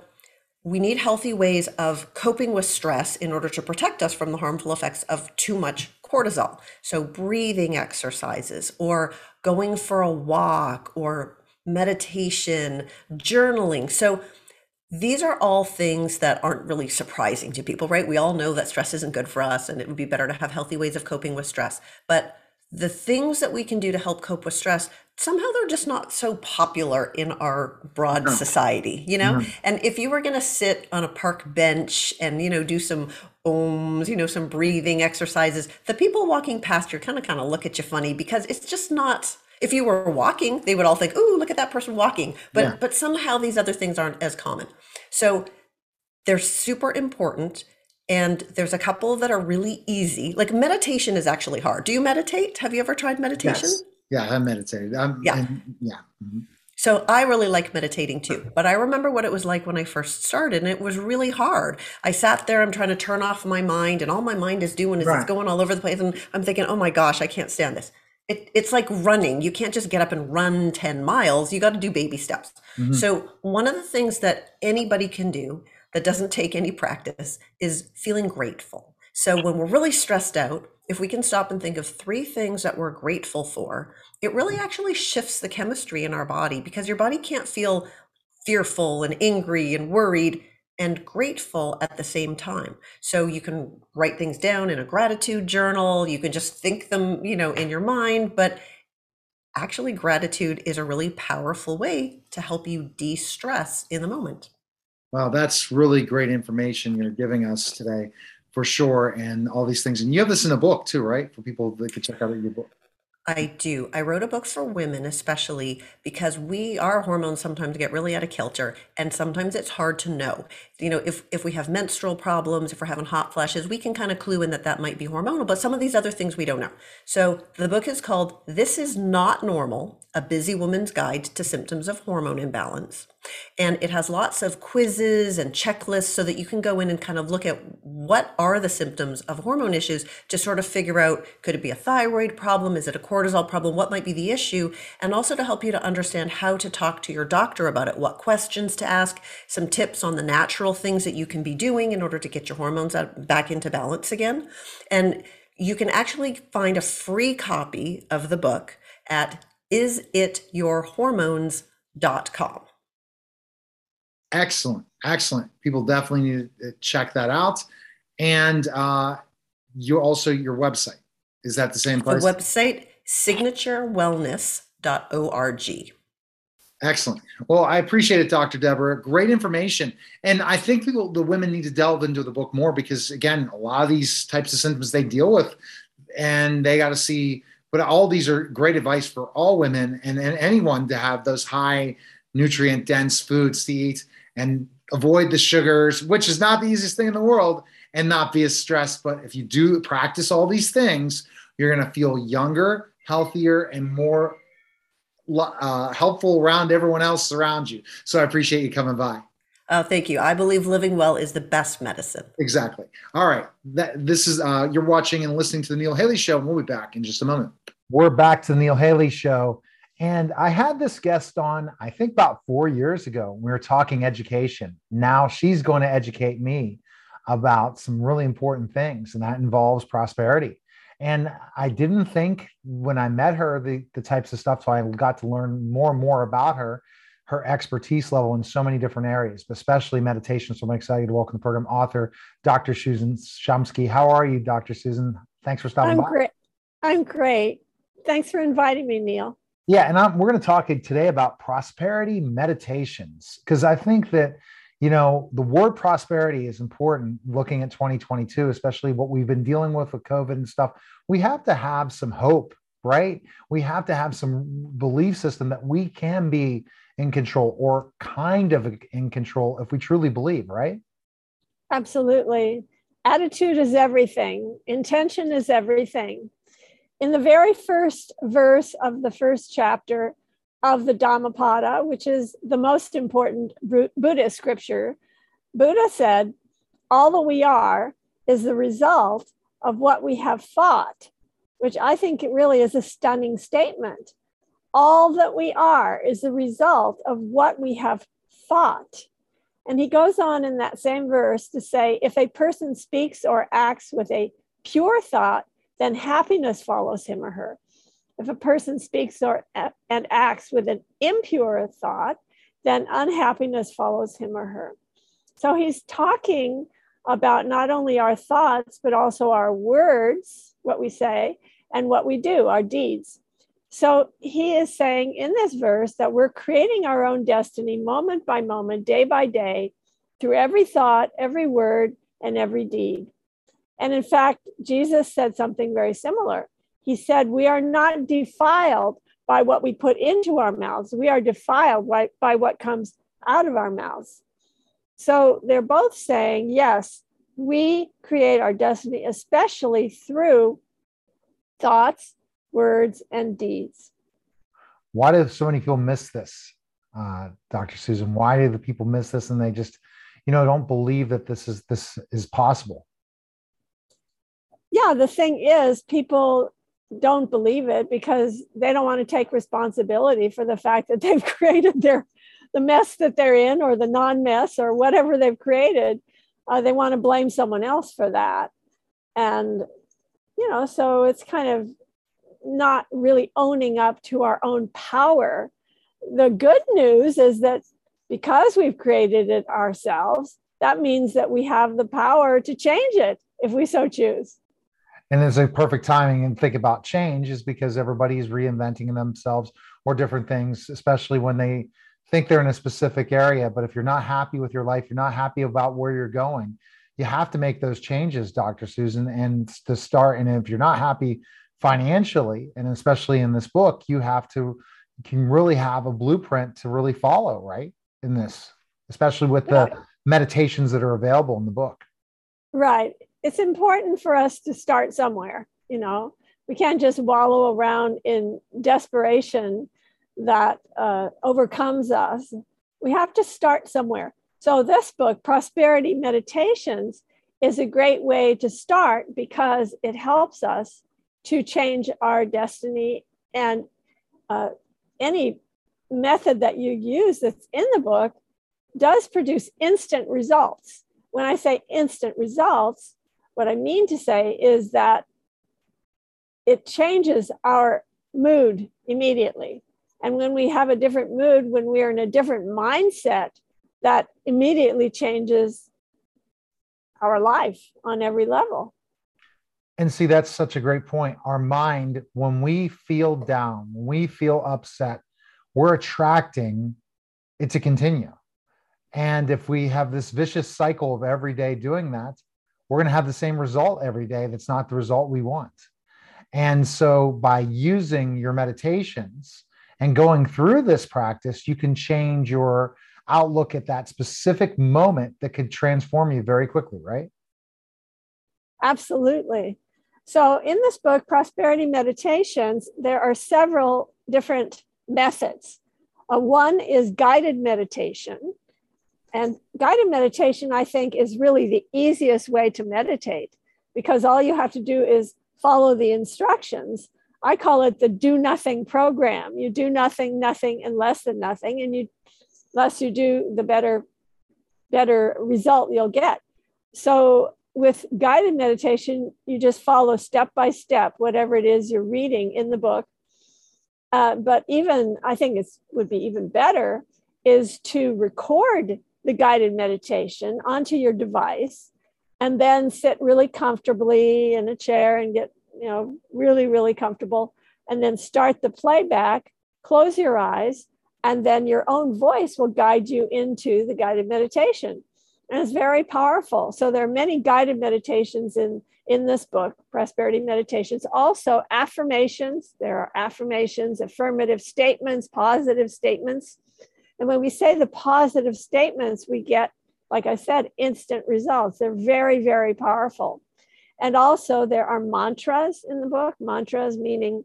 we need healthy ways of coping with stress in order to protect us from the harmful effects of too much cortisol. So breathing exercises or going for a walk or meditation, journaling. So these are all things that aren't really surprising to people, right? We all know that stress isn't good for us and it would be better to have healthy ways of coping with stress. But the things that we can do to help cope with stress somehow they're just not so popular in our broad society, you know? Mm-hmm. And if you were going to sit on a park bench and, you know, do some ohms, you know, some breathing exercises, the people walking past you kind of kind of look at you funny, because it's just not, if you were walking, they would all think, "Ooh, look at that person walking." But yeah. but somehow these other things aren't as common. So they're super important. And there's a couple that are really easy. Like meditation is actually hard. Do you meditate? Have you ever tried meditation? Yes. Yeah, I meditated. I'm, yeah. I'm, yeah. Mm-hmm. So I really like meditating too, but I remember what it was like when I first started, and it was really hard. I sat there, I'm trying to turn off my mind, and all my mind is doing is right. it's going all over the place. And I'm thinking, oh my gosh, I can't stand this. It, it's like running. You can't just get up and run ten miles. You got to do baby steps. Mm-hmm. So one of the things that anybody can do that doesn't take any practice is feeling grateful. So when we're really stressed out, if we can stop and think of three things that we're grateful for, it really actually shifts the chemistry in our body, because your body can't feel fearful and angry and worried and grateful at the same time. So you can write things down in a gratitude journal, you can just think them, you know, in your mind, but actually gratitude is a really powerful way to help you de-stress in the moment. Wow, that's really great information you're giving us today, for sure, and all these things. And you have this in a book too, right? For people that could check out your book. I do. I wrote a book for women, especially because we, our hormones sometimes get really out of kilter, and sometimes it's hard to know. You know, if, if we have menstrual problems, if we're having hot flashes, we can kind of clue in that that might be hormonal, but some of these other things we don't know. So the book is called This Is Not Normal: A Busy Woman's Guide to Symptoms of Hormone Imbalance. And it has lots of quizzes and checklists so that you can go in and kind of look at what are the symptoms of hormone issues to sort of figure out, could it be a thyroid problem? Is it a cortisol problem? What might be the issue? And also to help you to understand how to talk to your doctor about it, what questions to ask, some tips on the natural things that you can be doing in order to get your hormones out, back into balance again. And you can actually find a free copy of the book at is it your hormones dot com. Excellent. Excellent. People definitely need to check that out. And uh, you also, your website, is that the same place? The website, signature wellness dot org. Excellent. Well, I appreciate it, Doctor Deborah. Great information. And I think people, the women need to delve into the book more, because again, a lot of these types of symptoms they deal with, and they got to see, but all these are great advice for all women and, and anyone to have those high nutrient dense foods to eat, and avoid the sugars, which is not the easiest thing in the world, and not be as stressed. But if you do practice all these things, you're going to feel younger, healthier, and more uh, helpful around everyone else around you. So I appreciate you coming by. Oh, thank you. I believe living well is the best medicine. Exactly. All right. That, this is, uh, you're watching and listening to The Neil Haley Show. We'll be back in just a moment. We're back to The Neil Haley Show. And I had this guest on, I think about four years ago, we were talking education. Now she's going to educate me about some really important things, and that involves prosperity. And I didn't think when I met her, the, the types of stuff, so I got to learn more and more about her, her expertise level in so many different areas, but especially meditation. So I'm excited to welcome the program author, Doctor Susan Shumsky. How are you, Doctor Susan? Thanks for stopping I'm by. Great. I'm great. Thanks for inviting me, Neil. Yeah, and I'm, we're going to talk today about prosperity meditations, because I think that, you know, the word prosperity is important looking at twenty twenty-two, especially what we've been dealing with with COVID and stuff. We have to have some hope, right? We have to have some belief system that we can be in control, or kind of in control, if we truly believe, right? Absolutely. Attitude is everything. Intention is everything. In the very first verse of the first chapter of the Dhammapada, which is the most important Buddhist scripture, Buddha said, all that we are is the result of what we have thought, which I think it really is a stunning statement. All that we are is the result of what we have thought. And he goes on in that same verse to say, if a person speaks or acts with a pure thought, then happiness follows him or her. If a person speaks or and acts with an impure thought, then unhappiness follows him or her. So he's talking about not only our thoughts, but also our words, what we say, and what we do, our deeds. So he is saying in this verse that we're creating our own destiny moment by moment, day by day, through every thought, every word, and every deed. And in fact, Jesus said something very similar. He said, we are not defiled by what we put into our mouths. We are defiled by, by what comes out of our mouths. So they're both saying, yes, we create our destiny, especially through thoughts, words, and deeds. Why do so many people miss this, uh, Doctor Susan? Why do the people miss this and they just, you know, don't believe that this is this is possible? Yeah, the thing is, people don't believe it because they don't want to take responsibility for the fact that they've created their the mess that they're in, or the non-mess, or whatever they've created. Uh, they want to blame someone else for that. And, you know, so it's kind of not really owning up to our own power. The good news is that because we've created it ourselves, that means that we have the power to change it if we so choose. And it's a perfect timing and think about change is because everybody's reinventing themselves or different things, especially when they think they're in a specific area. But if you're not happy with your life, you're not happy about where you're going, you have to make those changes, Doctor Susan, and to start. And if you're not happy financially, and especially in this book, you have to, you can really have a blueprint to really follow, right? In this, especially with the yeah. meditations that are available in the book. Right. It's important for us to start somewhere. You know, we can't just wallow around in desperation that uh, overcomes us. We have to start somewhere. So this book, Prosperity Meditations, is a great way to start because it helps us to change our destiny. And uh, any method that you use that's in the book does produce instant results. When I say instant results, what I mean to say is that it changes our mood immediately. And when we have a different mood, when we're in a different mindset, that immediately changes our life on every level. And see, that's such a great point. Our mind, when we feel down, when we feel upset, we're attracting it to continue. And if we have this vicious cycle of every day doing that, we're going to have the same result every day. That's not the result we want. And so by using your meditations, and going through this practice, you can change your outlook at that specific moment that could transform you very quickly, right? Absolutely. So in this book, Prosperity Meditations, there are several different methods. Uh, one is guided meditation. And guided meditation, I think, is really the easiest way to meditate because all you have to do is follow the instructions. I call it the do nothing program. You do nothing, nothing, and less than nothing. And you, less you do, the better, better result you'll get. So with guided meditation, you just follow step by step, whatever it is you're reading in the book. Uh, but even, I think it would be even better, is to record the guided meditation onto your device and then sit really comfortably in a chair and get you know, really, really comfortable, and then start the playback, close your eyes, and then your own voice will guide you into the guided meditation. And it's very powerful. So there are many guided meditations in, in this book, Prosperity Meditations. Also affirmations. There are affirmations, affirmative statements, positive statements. And when we say the positive statements, we get, like I said, instant results. They're very, very powerful. And also there are mantras in the book, mantras meaning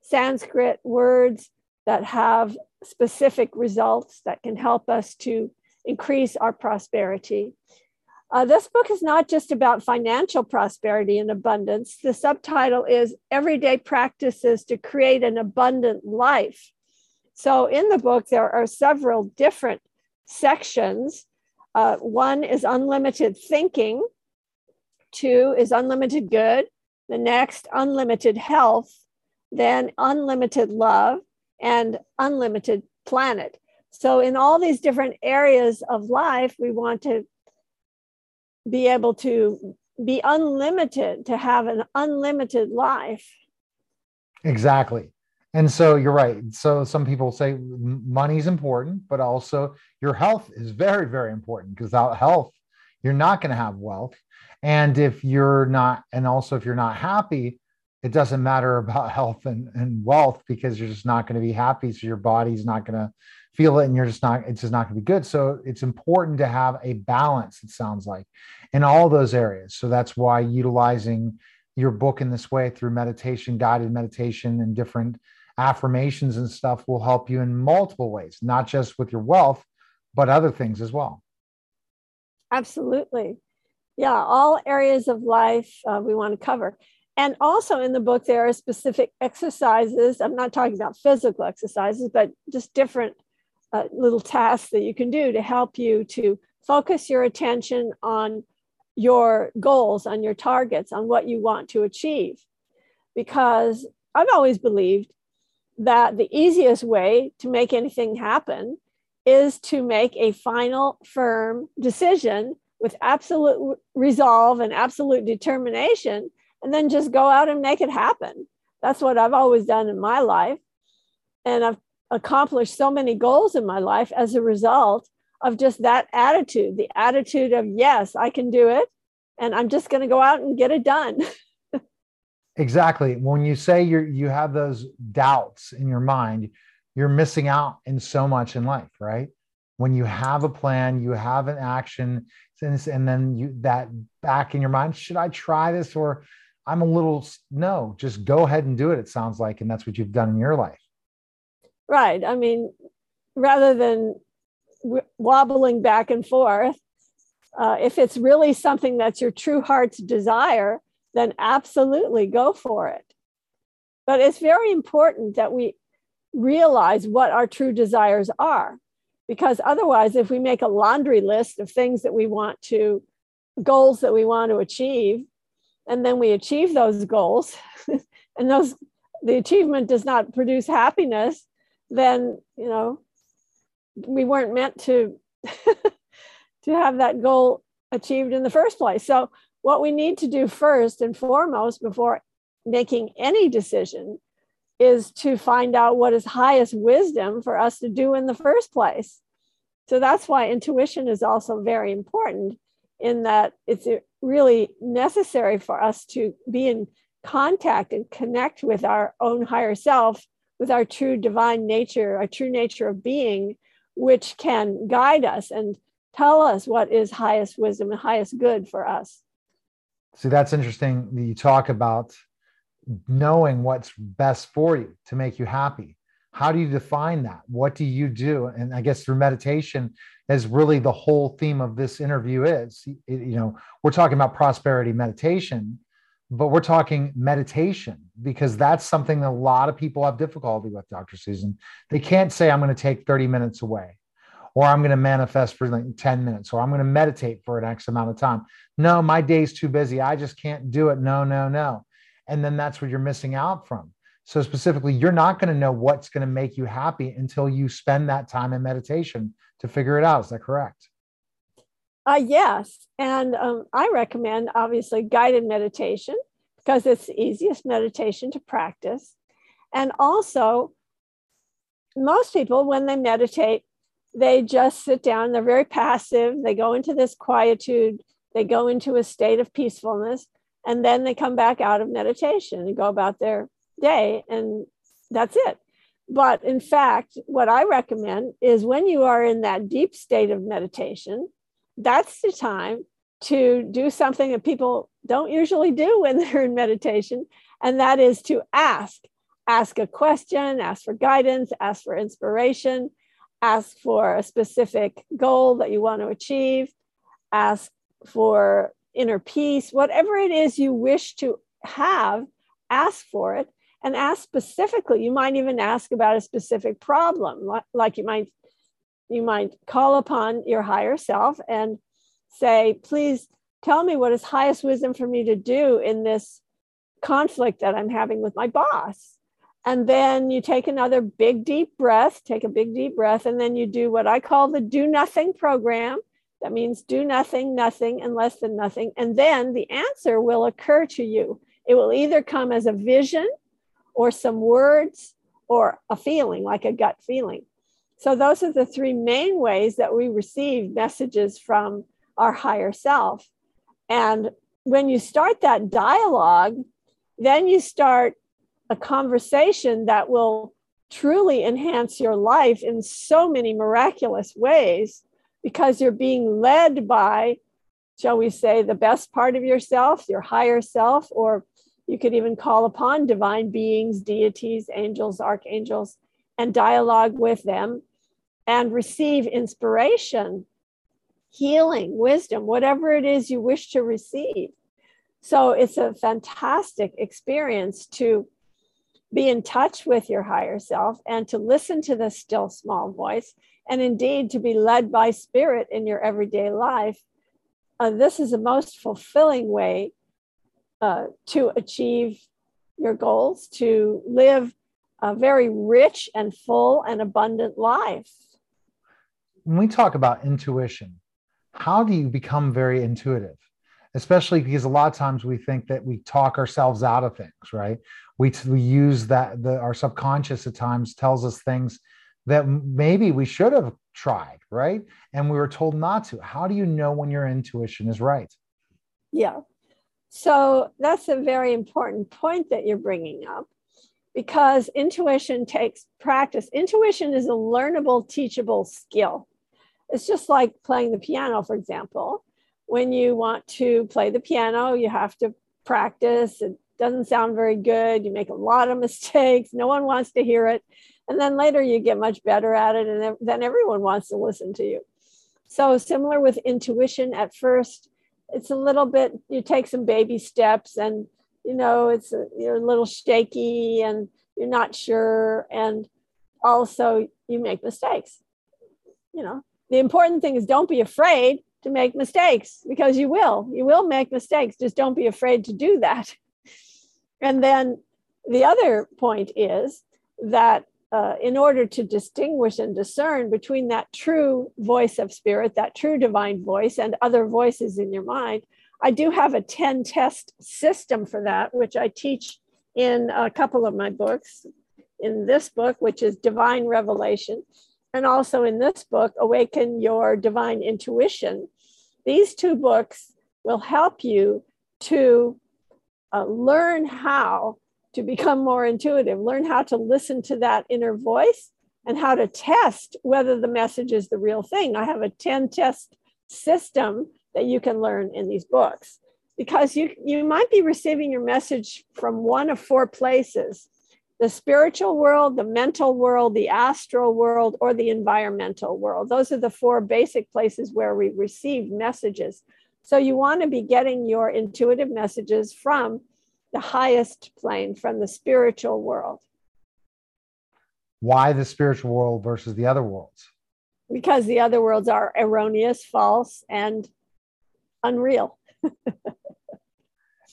Sanskrit words that have specific results that can help us to increase our prosperity. Uh, this book is not just about financial prosperity and abundance. The subtitle is Everyday Practices to Create an Abundant Life. So in the book, there are several different sections. Uh, one is unlimited thinking. Two is unlimited good, the next unlimited health, then unlimited love, and unlimited planet. So in all these different areas of life, we want to be able to be unlimited, to have an unlimited life. Exactly. And so you're right. So some people say money is important, but also your health is very, very important, because without health, you're not going to have wealth. And if you're not, and also if you're not happy, it doesn't matter about health and, and wealth, because you're just not going to be happy. So your body's not going to feel it, and you're just not, it's just not going to be good. So it's important to have a balance, it sounds like, in all those areas. So that's why utilizing your book in this way through meditation, guided meditation, and different affirmations and stuff will help you in multiple ways, not just with your wealth, but other things as well. Absolutely. Yeah, all areas of life uh, we want to cover. And also in the book, there are specific exercises. I'm not talking about physical exercises, but just different uh, little tasks that you can do to help you to focus your attention on your goals, on your targets, on what you want to achieve. Because I've always believed that the easiest way to make anything happen is to make a final, firm decision with absolute resolve and absolute determination, and then just go out and make it happen. That's what I've always done in my life. And I've accomplished so many goals in my life as a result of just that attitude, the attitude of, yes, I can do it, and I'm just going to go out and get it done. Exactly. When you say you you have those doubts in your mind, you're missing out in so much in life, right? When you have a plan, you have an action, and then you that back in your mind, should I try this? Or I'm a little, no, just go ahead and do it, it sounds like. And that's what you've done in your life. Right. I mean, rather than w- wobbling back and forth, uh, if it's really something that's your true heart's desire, then absolutely go for it. But it's very important that we realize what our true desires are, because otherwise, if we make a laundry list of things that we want to, goals that we want to achieve, and then we achieve those goals, and those the achievement does not produce happiness, then, you know, we weren't meant to, to have that goal achieved in the first place. So what we need to do first and foremost before making any decision is to find out what is highest wisdom for us to do in the first place. So that's why intuition is also very important, in that it's really necessary for us to be in contact and connect with our own higher self, with our true divine nature, our true nature of being, which can guide us and tell us what is highest wisdom and highest good for us. So that's interesting that you talk about knowing what's best for you to make you happy. How do you define that? What do you do? And I guess through meditation is really the whole theme of this interview is, you know, we're talking about prosperity meditation, but we're talking meditation, because that's something that a lot of people have difficulty with, Doctor Susan. They can't say, I'm going to take thirty minutes away, or I'm going to manifest for like ten minutes, or I'm going to meditate for an X amount of time. No, my day's too busy. I just can't do it. No, no, no. And then that's where you're missing out from. So specifically, you're not going to know what's going to make you happy until you spend that time in meditation to figure it out. Is that correct? Uh, yes. And um, I recommend, obviously, guided meditation, because it's the easiest meditation to practice. And also, most people, when they meditate, they just sit down. They're very passive. They go into this quietude. They go into a state of peacefulness. And then they come back out of meditation and go about their day, and that's it. But in fact, what I recommend is when you are in that deep state of meditation, that's the time to do something that people don't usually do when they're in meditation. And that is to ask, ask a question, ask for guidance, ask for inspiration, ask for a specific goal that you want to achieve, ask for inner peace, whatever it is you wish to have, ask for it, and ask specifically. You might even ask about a specific problem, like you might, you might call upon your higher self and say, please tell me what is highest wisdom for me to do in this conflict that I'm having with my boss. And then you take another big, deep breath, take a big, deep breath, and then you do what I call the do nothing program. That means do nothing, nothing, and less than nothing. And then the answer will occur to you. It will either come as a vision or some words or a feeling, like a gut feeling. So those are the three main ways that we receive messages from our higher self. And when you start that dialogue, then you start a conversation that will truly enhance your life in so many miraculous ways, because you're being led by, shall we say, the best part of yourself, your higher self, or you could even call upon divine beings, deities, angels, archangels, and dialogue with them and receive inspiration, healing, wisdom, whatever it is you wish to receive. So it's a fantastic experience to be in touch with your higher self and to listen to the still small voice, and indeed to be led by spirit in your everyday life. Uh, this is the most fulfilling way uh, to achieve your goals, to live a very rich and full and abundant life. When we talk about intuition, how do you become very intuitive? Especially because a lot of times we think that we talk ourselves out of things, right? We, we use that, the, our subconscious at times tells us things that maybe we should have tried, right? And we were told not to. How do you know when your intuition is right? Yeah. So that's a very important point that you're bringing up, because intuition takes practice. Intuition is a learnable, teachable skill. It's just like playing the piano, for example. When you want to play the piano, you have to practice. It doesn't sound very good. You make a lot of mistakes. No one wants to hear it. And then later you get much better at it, and then everyone wants to listen to you. So similar with intuition, at first, it's a little bit, you take some baby steps and, you know, it's a, you're a little shaky and you're not sure. And also you make mistakes. You know, the important thing is don't be afraid to make mistakes, because you will, you will make mistakes. Just don't be afraid to do that. And then the other point is that Uh, in order to distinguish and discern between that true voice of spirit, that true divine voice, and other voices in your mind, I do have a ten test system for that, which I teach in a couple of my books, in this book, which is Divine Revelation, and also in this book, Awaken Your Divine Intuition. These two books will help you to uh, learn how to become more intuitive, learn how to listen to that inner voice and how to test whether the message is the real thing. I have a ten test system that you can learn in these books, because you, you might be receiving your message from one of four places: the spiritual world, the mental world, the astral world, or the environmental world. Those are the four basic places where we receive messages. So you want to be getting your intuitive messages from the highest plane, from the spiritual world. Why the spiritual world versus the other worlds? Because the other worlds are erroneous, false, and unreal.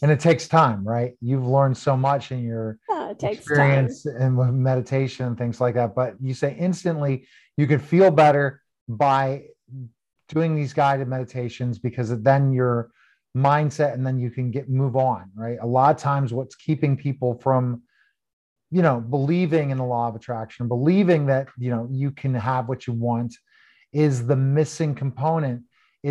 And it takes time, right? You've learned so much in your yeah, it takes experience time. And meditation and things like that. But you say instantly you can feel better by doing these guided meditations, because then you're mindset, and then you can get move on, right? A lot of times what's keeping people from, you know, believing in the law of attraction, believing that, you know, you can have what you want, is the missing component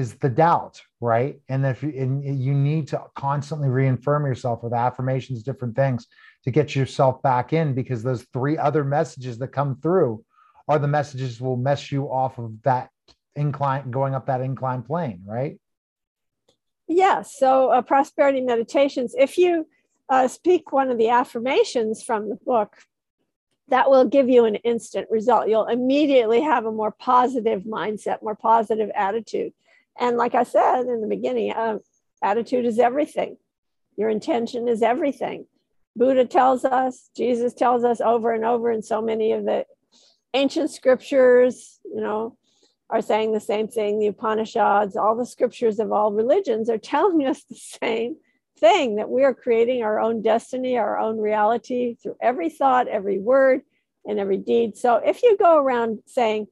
is the doubt, right? And if you, and you need to constantly reaffirm yourself with affirmations, different things to get yourself back in, because those three other messages that come through are the messages will mess you off of that incline, going up that incline plane, right? Yes. Yeah, so uh, Prosperity Meditations, if you uh, speak one of the affirmations from the book, that will give you an instant result. You'll immediately have a more positive mindset, more positive attitude. And like I said in the beginning, uh, attitude is everything. Your intention is everything. Buddha tells us, Jesus tells us over and over, and so many of the ancient scriptures, you know, are saying the same thing. The Upanishads, all the scriptures of all religions are telling us the same thing, that we are creating our own destiny, our own reality through every thought, every word, and every deed. So if you go around saying,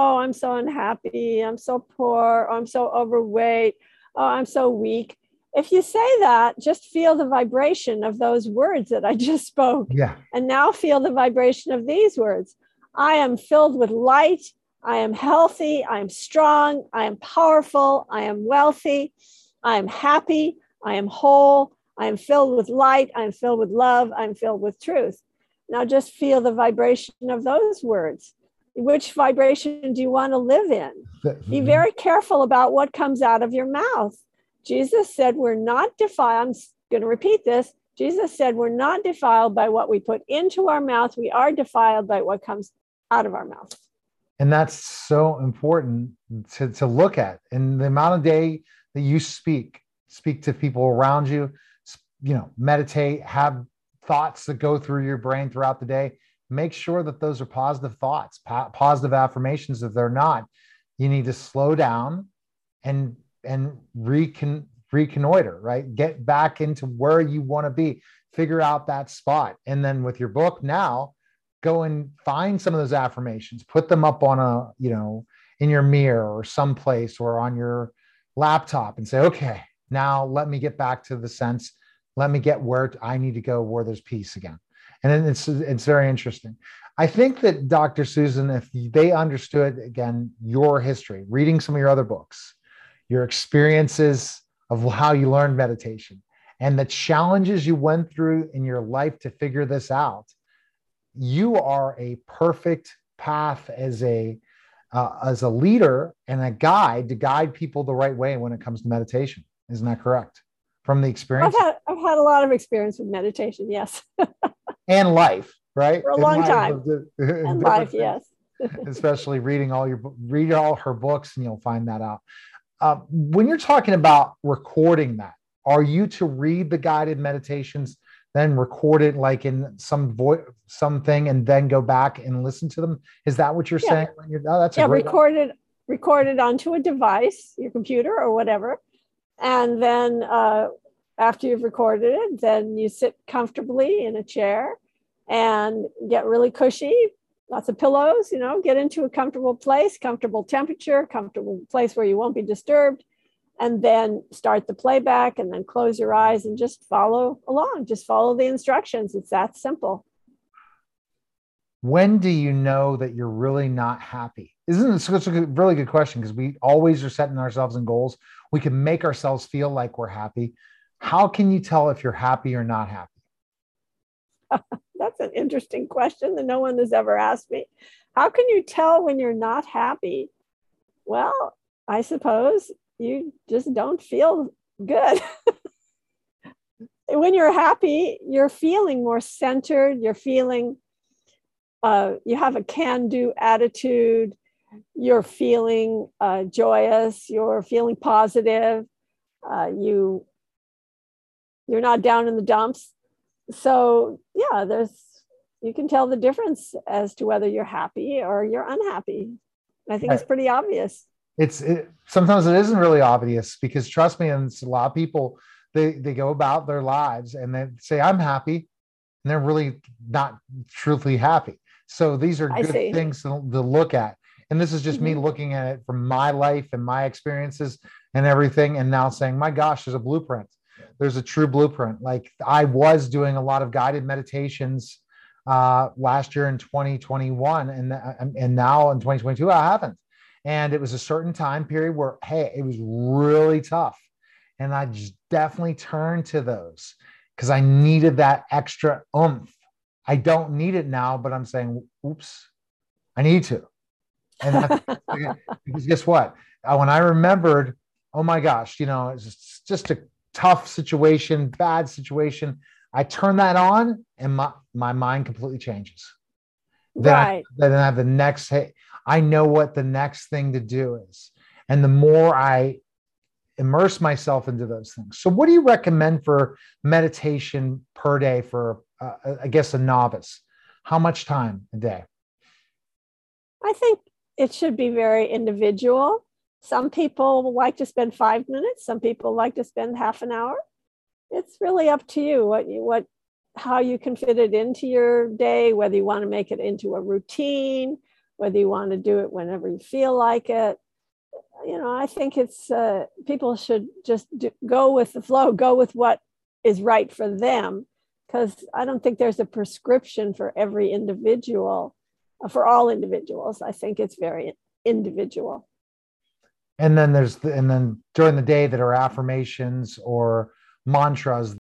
oh, I'm so unhappy, I'm so poor, oh, I'm so overweight, oh, I'm so weak, if you say that, just feel the vibration of those words that I just spoke. Yeah. And now feel the vibration of these words. I am filled with light. I am healthy. I am strong. I am powerful. I am wealthy. I am happy. I am whole. I am filled with light. I am filled with love. I am filled with truth. Now just feel the vibration of those words. Which vibration do you want to live in? Be very careful about what comes out of your mouth. Jesus said we're not defiled. I'm going to repeat this. Jesus said we're not defiled by what we put into our mouth. We are defiled by what comes out of our mouth. And that's so important to, to look at. And the amount of day that you speak, speak to people around you, you know, meditate, have thoughts that go through your brain throughout the day. Make sure that those are positive thoughts, po- positive affirmations. If they're not, you need to slow down and and recon- reconnoiter, right? Get back into where you want to be, figure out that spot. And then with your book now, go and find some of those affirmations, put them up on a, you know, in your mirror or someplace or on your laptop and say, okay, now let me get back to the sense. Let me get where I need to go, where there's peace again. And it's it's very interesting. I think that Doctor Susan, if they understood, again, your history, reading some of your other books, your experiences of how you learned meditation, and the challenges you went through in your life to figure this out, you are a perfect path as a uh, as a leader and a guide to guide people the right way when it comes to meditation. Isn't that correct? From the experience? I've had, I've had a lot of experience with meditation, yes. And life, right? For a long time. And life, yes. Especially reading all your, read all her books and you'll find that out. Uh, when you're talking about recording that, are you to read the guided meditations, then record it like in some vo- something and then go back and listen to them? Is that what you're yeah. saying? When you're, oh, that's yeah, a great record it, record it onto a device, your computer or whatever. And then uh, after you've recorded it, then you sit comfortably in a chair and get really cushy, lots of pillows, you know, get into a comfortable place, comfortable temperature, comfortable place where you won't be disturbed. And then start the playback and then close your eyes and just follow along. Just follow the instructions. It's that simple. When do you know that you're really not happy? Isn't this a really good question? Because we always are setting ourselves in goals. We can make ourselves feel like we're happy. How can you tell if you're happy or not happy? That's an interesting question that no one has ever asked me. How can you tell when you're not happy? Well, I suppose you just don't feel good. When you're happy, you're feeling more centered. You're feeling Uh, you have a can-do attitude, you're feeling uh, joyous, you're feeling positive, uh, you, you're not down in the dumps. So yeah, there's you can tell the difference as to whether you're happy or you're unhappy. I think right. It's pretty obvious. It's it, sometimes it isn't really obvious because trust me, and it's a lot of people, they, they go about their lives and they say, I'm happy, and they're really not truthfully happy. So these are good things to, to look at. And this is just mm-hmm. me looking at it from my life and my experiences and everything. And now saying, my gosh, there's a blueprint. There's a true blueprint. Like I was doing a lot of guided meditations uh, last year in twenty twenty-one. And, and now in twenty twenty-two, I haven't. And it was a certain time period where, hey, it was really tough. And I just definitely turned to those because I needed that extra oomph. I don't need it now, but I'm saying, oops, I need to. And that's, because guess what? When I remembered, oh my gosh, you know, it's just a tough situation, bad situation. I turn that on and my, my mind completely changes. Then, right. I, then I have the next, hey, I know what the next thing to do is. And the more I immerse myself into those things. So what do you recommend for meditation per day for Uh, I guess a novice? How much time a day? I think it should be very individual. Some people like to spend five minutes. Some people like to spend half an hour. It's really up to you what you what how you can fit it into your day, whether you want to make it into a routine, whether you want to do it whenever you feel like it. you know, I think it's, uh, people should just do, go with the flow, go with what is right for them, because I don't think there's a prescription for every individual, uh, for all individuals. I think it's very individual. And then there's, the, and then during the day that are affirmations or mantras